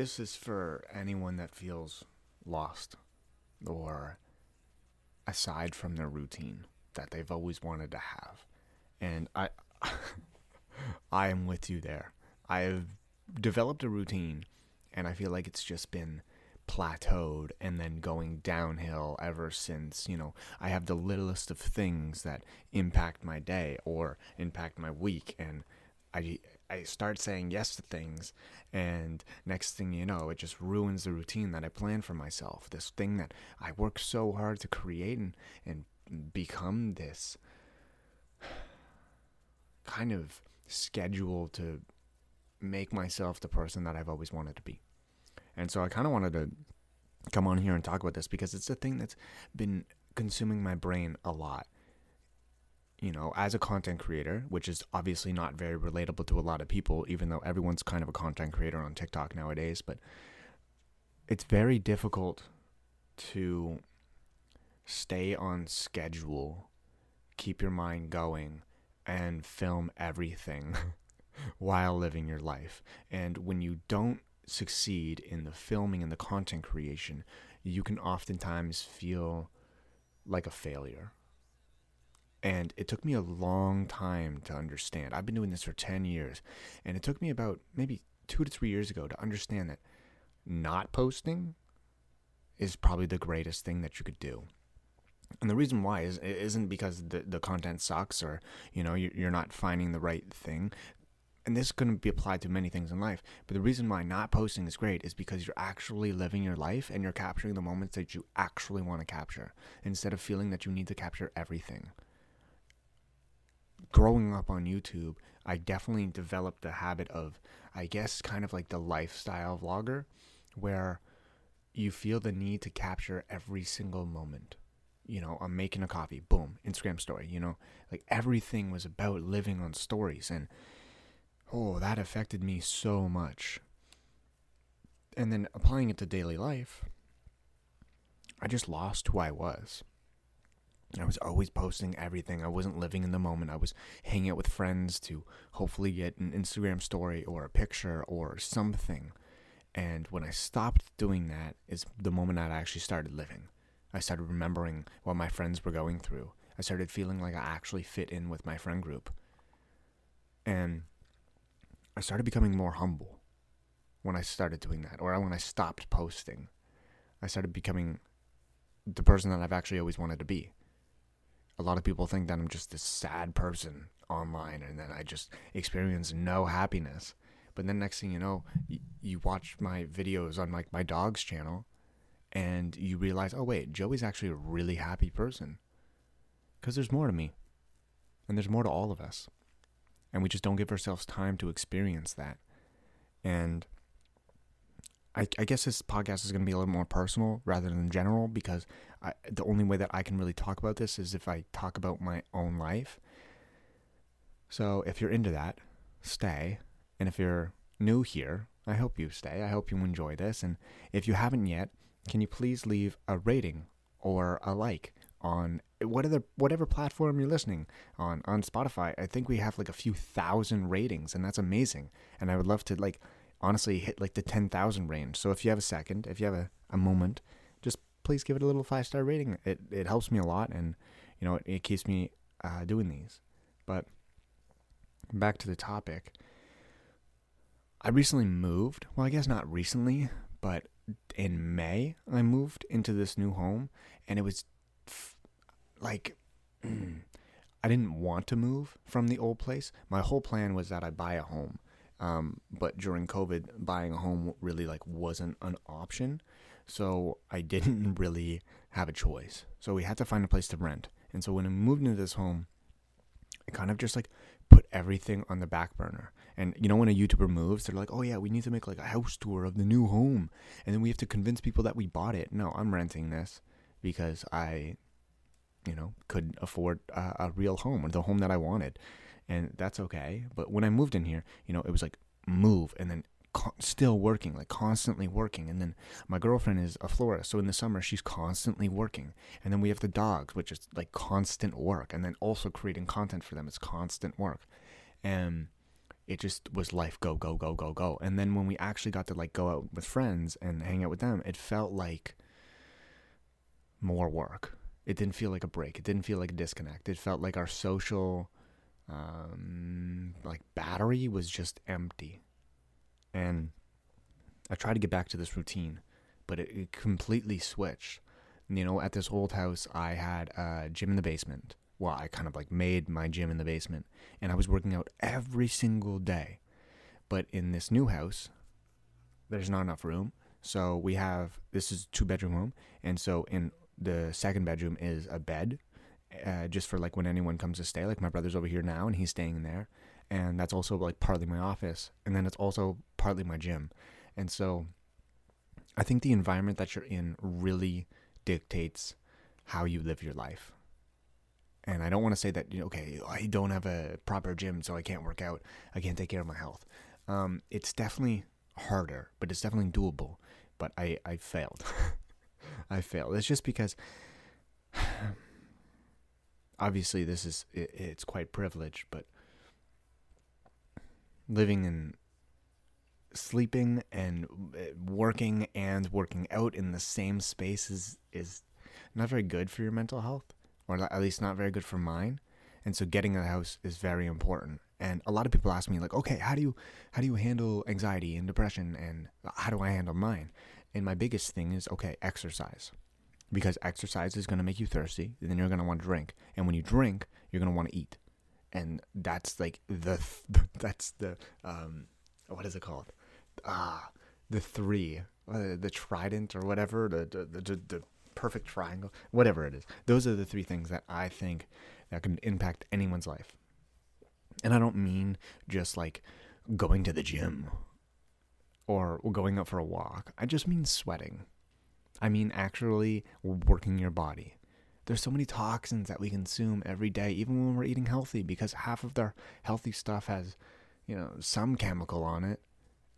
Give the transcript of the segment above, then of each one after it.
This is for anyone that feels lost or aside from their routine that they've always wanted to have. And I am with you there. I have developed a routine, and I feel like it's just been plateaued and then going downhill ever since. You know, I have the littlest of things that impact my day or impact my week, and I start saying yes to things, and next thing you know, it just ruins the routine that I planned for myself. This thing that I worked so hard to create and become this kind of schedule to make myself the person that I've always wanted to be. And so I kind of wanted to come on here and talk about this because it's a thing that's been consuming my brain a lot. You know, as a content creator, which is obviously not very relatable to a lot of people, even though everyone's kind of a content creator on TikTok nowadays, but it's very difficult to stay on schedule, keep your mind going, and film everything while living your life. And when you don't succeed in the filming and the content creation, you can oftentimes feel like a failure. And it took me a long time to understand. I've been doing this for 10 years. And it took me about maybe 2 to 3 years ago to understand that not posting is probably the greatest thing that you could do. And the reason why is it isn't because the content sucks or, you know, you're not finding the right thing. And this can be applied to many things in life. But the reason why not posting is great is because you're actually living your life and you're capturing the moments that you actually want to capture instead of feeling that you need to capture everything. Growing up on YouTube, I definitely developed the habit of, I guess, kind of like the lifestyle vlogger, where you feel the need to capture every single moment. You know, I'm making a coffee, boom, Instagram story, you know, like everything was about living on stories. And, oh, that affected me so much. And then applying it to daily life, I just lost who I was. I was always posting everything. I wasn't living in the moment. I was hanging out with friends to hopefully get an Instagram story or a picture or something. And when I stopped doing that is the moment that I actually started living. I started remembering what my friends were going through. I started feeling like I actually fit in with my friend group. And I started becoming more humble when I started doing that, or when I stopped posting. I started becoming the person that I've actually always wanted to be. A lot of people think that I'm just this sad person online and that I just experience no happiness. But then next thing you know, you watch my videos on like my dog's channel and you realize, oh wait, Joey's actually a really happy person. Because there's more to me. And there's more to all of us. And we just don't give ourselves time to experience that. And I guess this podcast is going to be a little more personal rather than general, because the only way that I can really talk about this is if I talk about my own life. So if you're into that, stay. And if you're new here, I hope you stay. I hope you enjoy this. And if you haven't yet, can you please leave a rating or a like on whatever platform you're listening on Spotify? I think we have like a few thousand ratings, and that's amazing. And I would love to honestly hit like the 10,000 range. So if you have a second, if you have a moment, just please give it a little 5-star rating. It helps me a lot, and you know, it keeps me doing these. But back to the topic. I recently moved. Well, I guess not recently, but in May I moved into this new home, and it was like I didn't want to move from the old place. My whole plan was that I buy a home. But during COVID, buying a home really wasn't an option. So I didn't really have a choice. So we had to find a place to rent. And so when I moved into this home, I kind of just put everything on the back burner. And you know, when a YouTuber moves, they're like, oh yeah, we need to make a house tour of the new home. And then we have to convince people that we bought it. No, I'm renting this because I, you know, could afford a real home, or the home that I wanted. And that's okay. But when I moved in here, you know, it was move and then still working, constantly working. And then my girlfriend is a florist. So in the summer, she's constantly working. And then we have the dogs, which is constant work. And then also creating content for them. It's constant work. And it just was life, go, go, go, go, go. And then when we actually got to like go out with friends and hang out with them, it felt like more work. It didn't feel like a break. It didn't feel like a disconnect. It felt like our social like battery was just empty. And I tried to get back to this routine, but it completely switched. You know, at this old house, I had a gym in the basement. Well, I kind of like made my gym in the basement, and I was working out every single day. But in this new house, there's not enough room. So we have, this is a 2-bedroom home. And so in the second bedroom is a bed, just for like when anyone comes to stay, like my brother's over here now and he's staying in there. And that's also like partly my office. And then it's also partly my gym. And so I think the environment that you're in really dictates how you live your life. And I don't want to say that, you know, okay, I don't have a proper gym, so I can't work out. I can't take care of my health. It's definitely harder, but it's definitely doable. But I failed. I failed. It's just because, obviously, this is, it's quite privileged, but living in, sleeping and working and working out in the same space is not very good for your mental health. Or at least not very good for mine. And so getting out of the house is very important. And a lot of people ask me like, okay, how do you handle anxiety and depression, and how do I handle mine? And my biggest thing is, okay, exercise. Because exercise is going to make you thirsty, and then you're going to want to drink. And when you drink, you're going to want to eat. And that's like what is it called? The three, the trident or whatever, the perfect triangle, whatever it is. Those are the three things that I think that can impact anyone's life. And I don't mean just like going to the gym or going out for a walk. I just mean sweating. I mean actually working your body. There's so many toxins that we consume every day, even when we're eating healthy, because half of their healthy stuff has, you know, some chemical on it,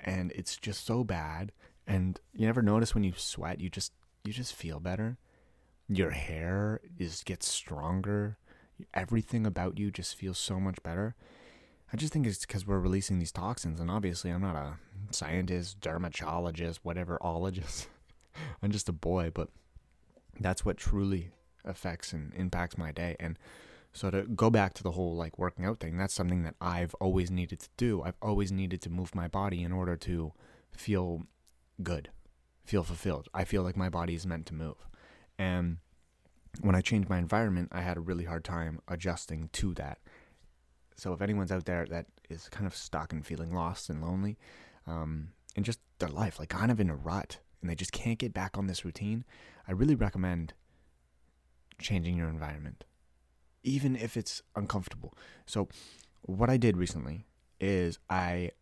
and it's just so bad. And you never notice when you sweat, you just feel better. Your hair gets stronger. Everything about you just feels so much better. I just think it's because we're releasing these toxins. And obviously, I'm not a scientist, dermatologist, whateverologist. I'm just a boy. But that's what truly affects and impacts my day. And so to go back to the whole like working out thing, that's something that I've always needed to do. I've always needed to move my body in order to feel good. Feel fulfilled. I feel like my body is meant to move. And when I changed my environment, I had a really hard time adjusting to that. So if anyone's out there that is kind of stuck and feeling lost and lonely, and just their life, like kind of in a rut, and they just can't get back on this routine, I really recommend changing your environment, even if it's uncomfortable. So what I did recently is I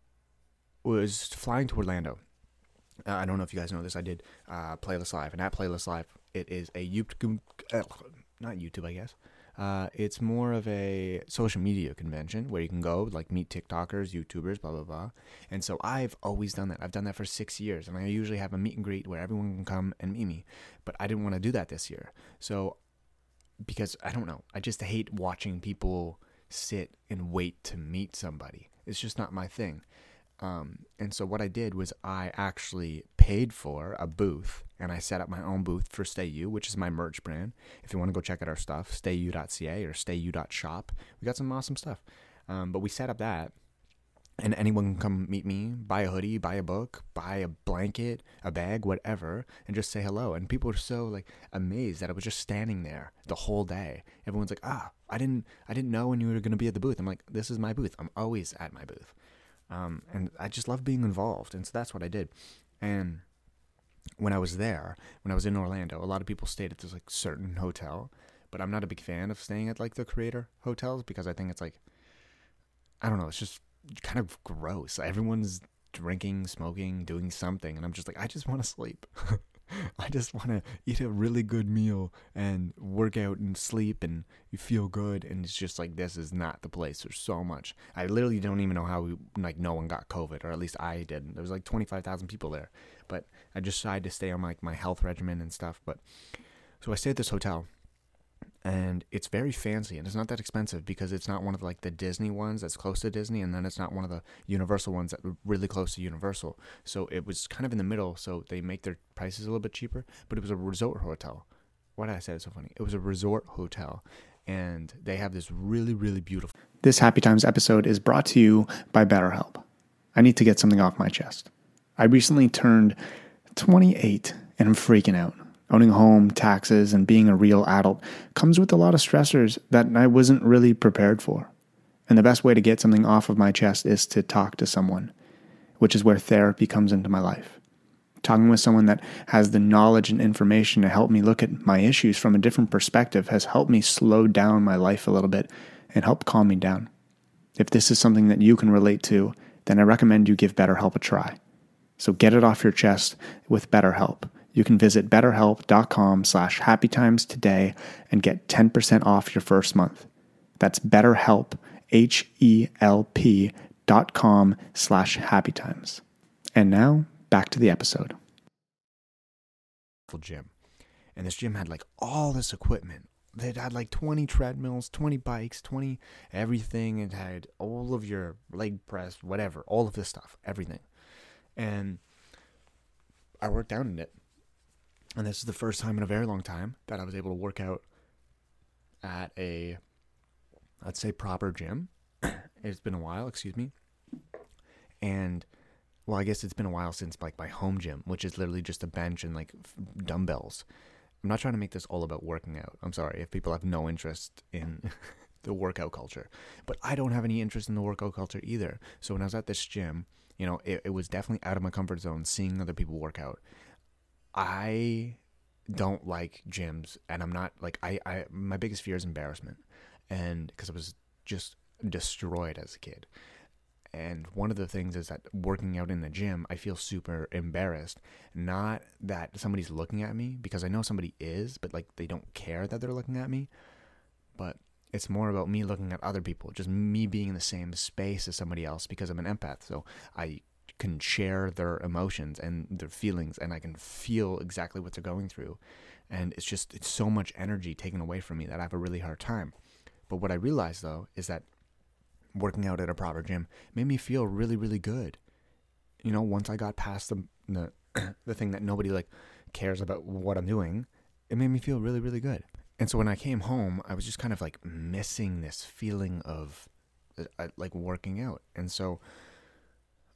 was flying to Orlando. I don't know if you guys know this. I did Playlist Live, and at Playlist Live, it is a YouTube, not YouTube, I guess. It's more of a social media convention where you can go, like, meet TikTokers, YouTubers, blah, blah, blah. And so I've always done that. I've done that for 6 years, and I usually have a meet and greet where everyone can come and meet me. But I didn't want to do that this year. So, because, I don't know, I just hate watching people sit and wait to meet somebody. It's just not my thing. And so what I did was I actually paid for a booth, and I set up my own booth for StayU, which is my merch brand. If you want to go check out our stuff, stayu.ca or stayu.shop. We got some awesome stuff. But we set up that, and anyone can come meet me, buy a hoodie, buy a book, buy a blanket, a bag, whatever, and just say hello. And people were so like amazed that I was just standing there the whole day. Everyone's like, I didn't know when you were going to be at the booth. I'm like, this is my booth. I'm always at my booth. And I just love being involved. And so that's what I did. And when I was in Orlando, a lot of people stayed at this like certain hotel, but I'm not a big fan of staying at like the creator hotels, because I think it's like, I don't know, it's just kind of gross. Everyone's drinking, smoking, doing something. And I'm just like, I just want to sleep. I just want to eat a really good meal and work out and sleep, and you feel good. And it's just like, this is not the place. There's so much. I literally don't even know how no one got COVID, or at least I didn't. There was like 25,000 people there, but I just decided to stay on like my health regimen and stuff. But so I stayed at this hotel, and it's very fancy, and it's not that expensive because it's not one of like the Disney ones that's close to Disney, and then it's not one of the Universal ones that were really close to Universal. So it was kind of in the middle, so they make their prices a little bit cheaper, but it was a resort hotel. Why did I say it so funny? It was a resort hotel, and they have this really, really beautiful... This Happy Times episode is brought to you by BetterHelp. I need to get something off my chest. I recently turned 28, and I'm freaking out. Owning a home, taxes, and being a real adult comes with a lot of stressors that I wasn't really prepared for. And the best way to get something off of my chest is to talk to someone, which is where therapy comes into my life. Talking with someone that has the knowledge and information to help me look at my issues from a different perspective has helped me slow down my life a little bit and help calm me down. If this is something that you can relate to, then I recommend you give BetterHelp a try. So get it off your chest with BetterHelp. You can visit betterhelp.com/happytimes today and get 10% off your first month. That's BetterHelp, HELP.com/happytimes. And now back to the episode. Gym. And this gym had like all this equipment. It had like 20 treadmills, 20 bikes, 20 everything. It had all of your leg press, whatever, all of this stuff, everything. And I worked out in it. And this is the first time in a very long time that I was able to work out at a, let's say, proper gym. It's been a while, And, well, I guess it's been a while since, like, my home gym, which is literally just a bench and, like, dumbbells. I'm not trying to make this all about working out. I'm sorry if people have no interest in the workout culture. But I don't have any interest in the workout culture either. So when I was at this gym, you know, it was definitely out of my comfort zone seeing other people work out. I don't like gyms, and I'm not like I my biggest fear is embarrassment, and because I was just destroyed as a kid. And one of the things is that working out in the gym, I feel super embarrassed. Not that somebody's looking at me, because I know somebody is, but like they don't care that they're looking at me. But it's more about me looking at other people, just me being in the same space as somebody else, because I'm an empath, so I can share their emotions and their feelings, and I can feel exactly what they're going through. And it's just, it's so much energy taken away from me that I have a really hard time. But what I realized though is that working out at a proper gym made me feel really, really good. You know, once I got past the thing that nobody like cares about what I'm doing, it made me feel really, really good. And so when I came home, I was just kind of like missing this feeling of like working out. And so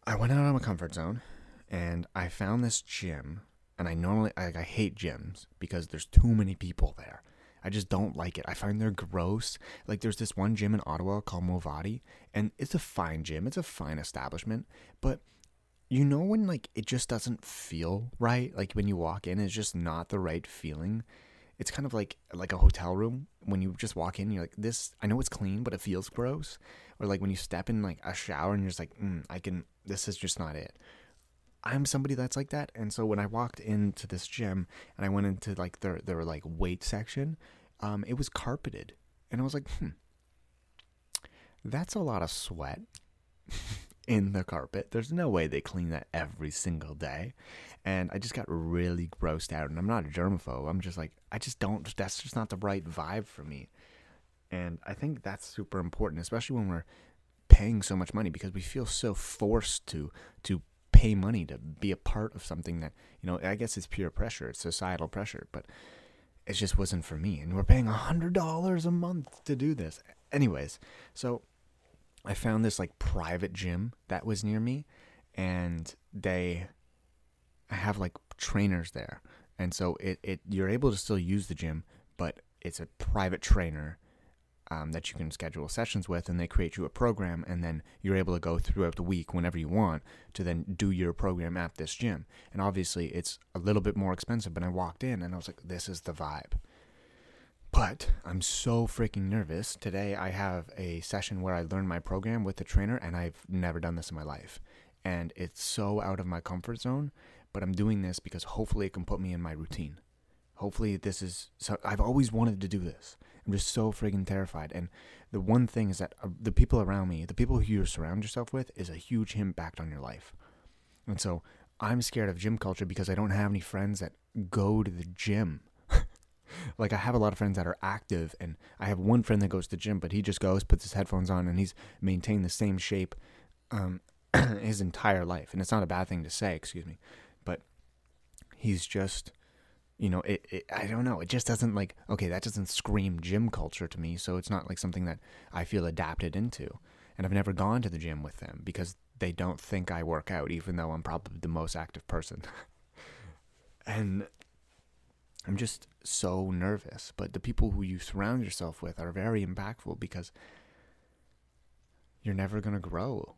I went out of my comfort zone, and I found this gym, and I hate gyms because there's too many people there. I just don't like it. I find they're gross. Like, there's this one gym in Ottawa called Movati, and it's a fine gym. It's a fine establishment, but you know when, like, it just doesn't feel right? Like, when you walk in, it's just not the right feeling. It's kind of like a hotel room. When you just walk in, you're like, this, I know it's clean, but it feels gross. Or like when you step in like a shower and you're just like, this is just not it. I'm somebody that's like that. And so when I walked into this gym and I went into like their like weight section, it was carpeted. And I was like, that's a lot of sweat in the carpet. There's no way they clean that every single day. And I just got really grossed out. And I'm not a germaphobe. I'm just like, that's just not the right vibe for me. And I think that's super important, especially when we're paying so much money, because we feel so forced to pay money to be a part of something that, you know, I guess it's peer pressure, it's societal pressure, but it just wasn't for me. And we're paying $100 a month to do this. Anyways, so I found this like private gym that was near me, and I have like trainers there. And so you're able to still use the gym, but it's a private trainer that you can schedule sessions with, and they create you a program, and then you're able to go throughout the week whenever you want to then do your program at this gym. And obviously it's a little bit more expensive, but I walked in and I was like, this is the vibe. But I'm so freaking nervous. Today I have a session where I learn my program with the trainer, and I've never done this in my life. And it's so out of my comfort zone, but I'm doing this because hopefully it can put me in my routine. Hopefully this is, so I've always wanted to do this. I'm just so friggin' terrified. And the one thing is that the people around me, the people who you surround yourself with, is a huge impact on your life. And so I'm scared of gym culture because I don't have any friends that go to the gym. Like, I have a lot of friends that are active, and I have one friend that goes to the gym, but he just goes, puts his headphones on, and he's maintained the same shape his entire life. And it's not a bad thing to say, excuse me, but he's just, you know, I don't know. It just doesn't, like, okay, that doesn't scream gym culture to me. So it's not like something that I feel adapted into. And I've never gone to the gym with them because they don't think I work out, even though I'm probably the most active person. And I'm just so nervous. But the people who you surround yourself with are very impactful because you're never going to grow.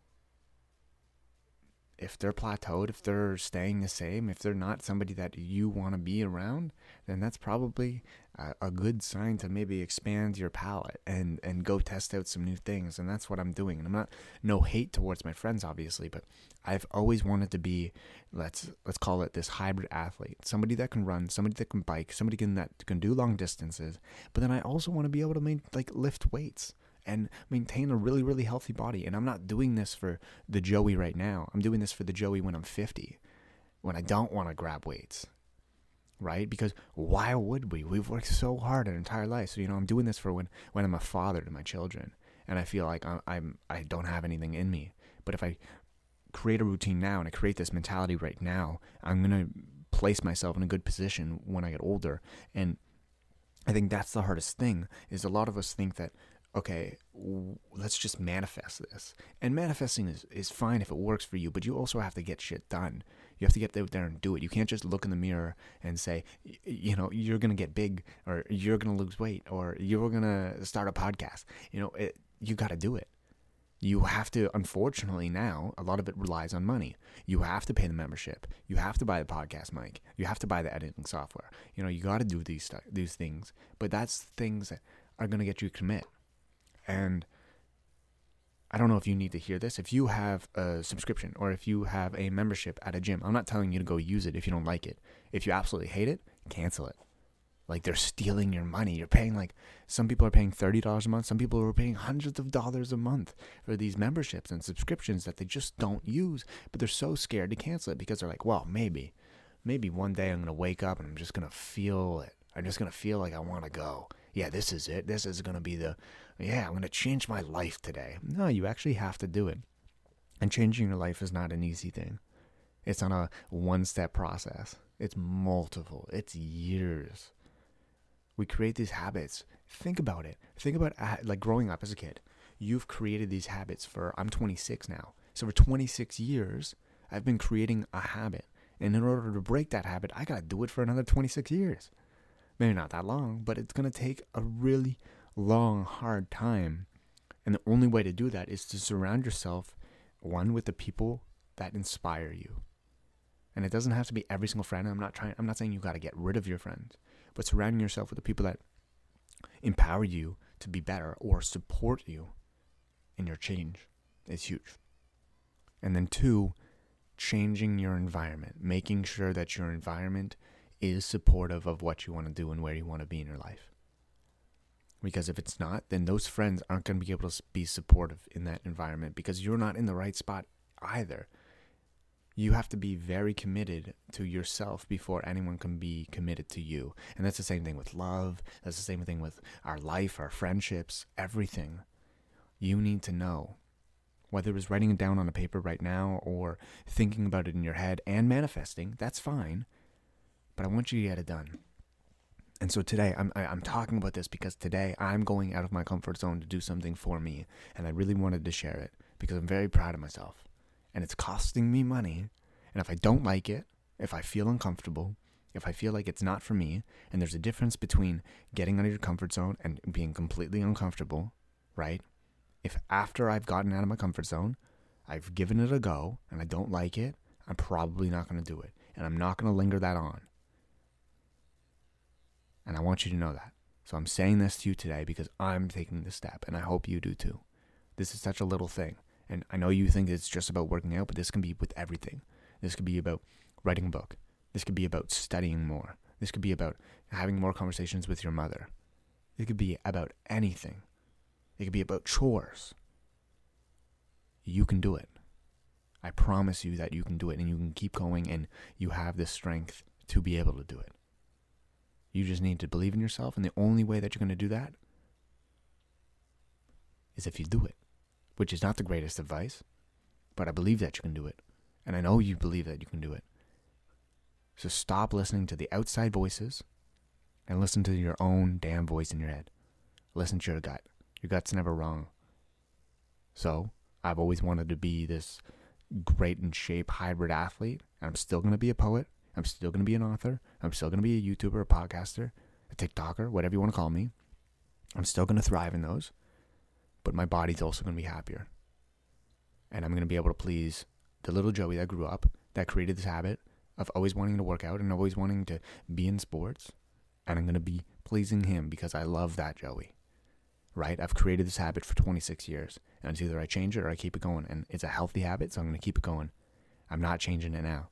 If they're plateaued, if they're staying the same, if they're not somebody that you want to be around, then that's probably a good sign to maybe expand your palette and go test out some new things. And that's what I'm doing. And I'm not, no hate towards my friends, obviously, but I've always wanted to be, let's call it this hybrid athlete, somebody that can run, somebody that can bike, somebody that can do long distances. But then I also want to be able to lift weights and maintain a really, really healthy body. And I'm not doing this for the Joey right now. I'm doing this for the Joey when I'm 50, when I don't want to grab weights, right? Because why would we? We've worked so hard our entire life. So, you know, I'm doing this for when I'm a father to my children and I feel like I don't have anything in me. But if I create a routine now and I create this mentality right now, I'm going to place myself in a good position when I get older. And I think that's the hardest thing, is a lot of us think that, okay, let's just manifest this. And manifesting is fine if it works for you, but you also have to get shit done. You have to get out there and do it. You can't just look in the mirror and say, you know, you're going to get big, or you're going to lose weight, or you're going to start a podcast. You know, you got to do it. You have to, unfortunately now, a lot of it relies on money. You have to pay the membership. You have to buy the podcast mic. You have to buy the editing software. You know, you got to do these things, but that's things that are going to get you to commit. And I don't know if you need to hear this. If you have a subscription or if you have a membership at a gym, I'm not telling you to go use it if you don't like it. If you absolutely hate it, cancel it. Like, they're stealing your money. You're paying, like, some people are paying $30 a month. Some people are paying hundreds of dollars a month for these memberships and subscriptions that they just don't use. But they're so scared to cancel it because they're like, well, maybe one day I'm going to wake up and I'm just going to feel it. I'm just going to feel like I want to go. Yeah, this is it. This is going to be I'm going to change my life today. No, you actually have to do it. And changing your life is not an easy thing. It's not a one-step process. It's multiple. It's years. We create these habits. Think about it. Think about, like, growing up as a kid. You've created these habits I'm 26 now. So for 26 years, I've been creating a habit. And in order to break that habit, I got to do it for another 26 years. Maybe not that long, but it's going to take a really long, hard time. And the only way to do that is to surround yourself, one, with the people that inspire you. And it doesn't have to be every single friend. I'm not saying you got to get rid of your friends, but surrounding yourself with the people that empower you to be better or support you in your change is huge. And then two, changing your environment, making sure that your environment is supportive of what you want to do and where you want to be in your life. Because if it's not, then those friends aren't going to be able to be supportive in that environment because you're not in the right spot either. You have to be very committed to yourself before anyone can be committed to you. And that's the same thing with love. That's the same thing with our life, our friendships, everything. You need to know, whether it was writing it down on a paper right now or thinking about it in your head and manifesting, that's fine. But I want you to get it done. And so today, I'm talking about this because today I'm going out of my comfort zone to do something for me. And I really wanted to share it because I'm very proud of myself. And it's costing me money. And if I don't like it, if I feel uncomfortable, if I feel like it's not for me, and there's a difference between getting out of your comfort zone and being completely uncomfortable, right? If after I've gotten out of my comfort zone, I've given it a go and I don't like it, I'm probably not going to do it. And I'm not going to linger that on. And I want you to know that. So I'm saying this to you today because I'm taking this step, and I hope you do too. This is such a little thing. And I know you think it's just about working out, but this can be with everything. This could be about writing a book. This could be about studying more. This could be about having more conversations with your mother. It could be about anything. It could be about chores. You can do it. I promise you that you can do it, and you can keep going, and you have the strength to be able to do it. You just need to believe in yourself, and the only way that you're going to do that is if you do it, which is not the greatest advice, but I believe that you can do it, and I know you believe that you can do it. So stop listening to the outside voices and listen to your own damn voice in your head. Listen to your gut. Your gut's never wrong. So I've always wanted to be this great in shape hybrid athlete, and I'm still going to be a poet. I'm still going to be an author. I'm still going to be a YouTuber, a podcaster, a TikToker, whatever you want to call me. I'm still going to thrive in those, but my body's also going to be happier. And I'm going to be able to please the little Joey that grew up, that created this habit of always wanting to work out and always wanting to be in sports. And I'm going to be pleasing him because I love that Joey, right? I've created this habit for 26 years, and it's either I change it or I keep it going. And it's a healthy habit, so I'm going to keep it going. I'm not changing it now.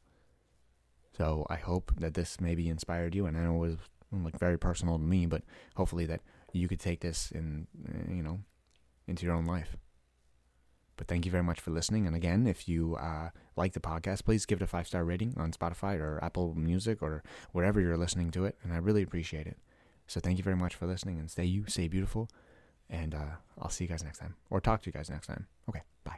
So I hope that this maybe inspired you, and I know it was like very personal to me, but hopefully that you could take this and, you know, into your own life. But thank you very much for listening. And again, if you like the podcast, please give it a 5-star rating on Spotify or Apple Music or wherever you're listening to it, and I really appreciate it. So thank you very much for listening, and stay you, stay beautiful, and I'll see you guys next time, or talk to you guys next time. Okay, bye.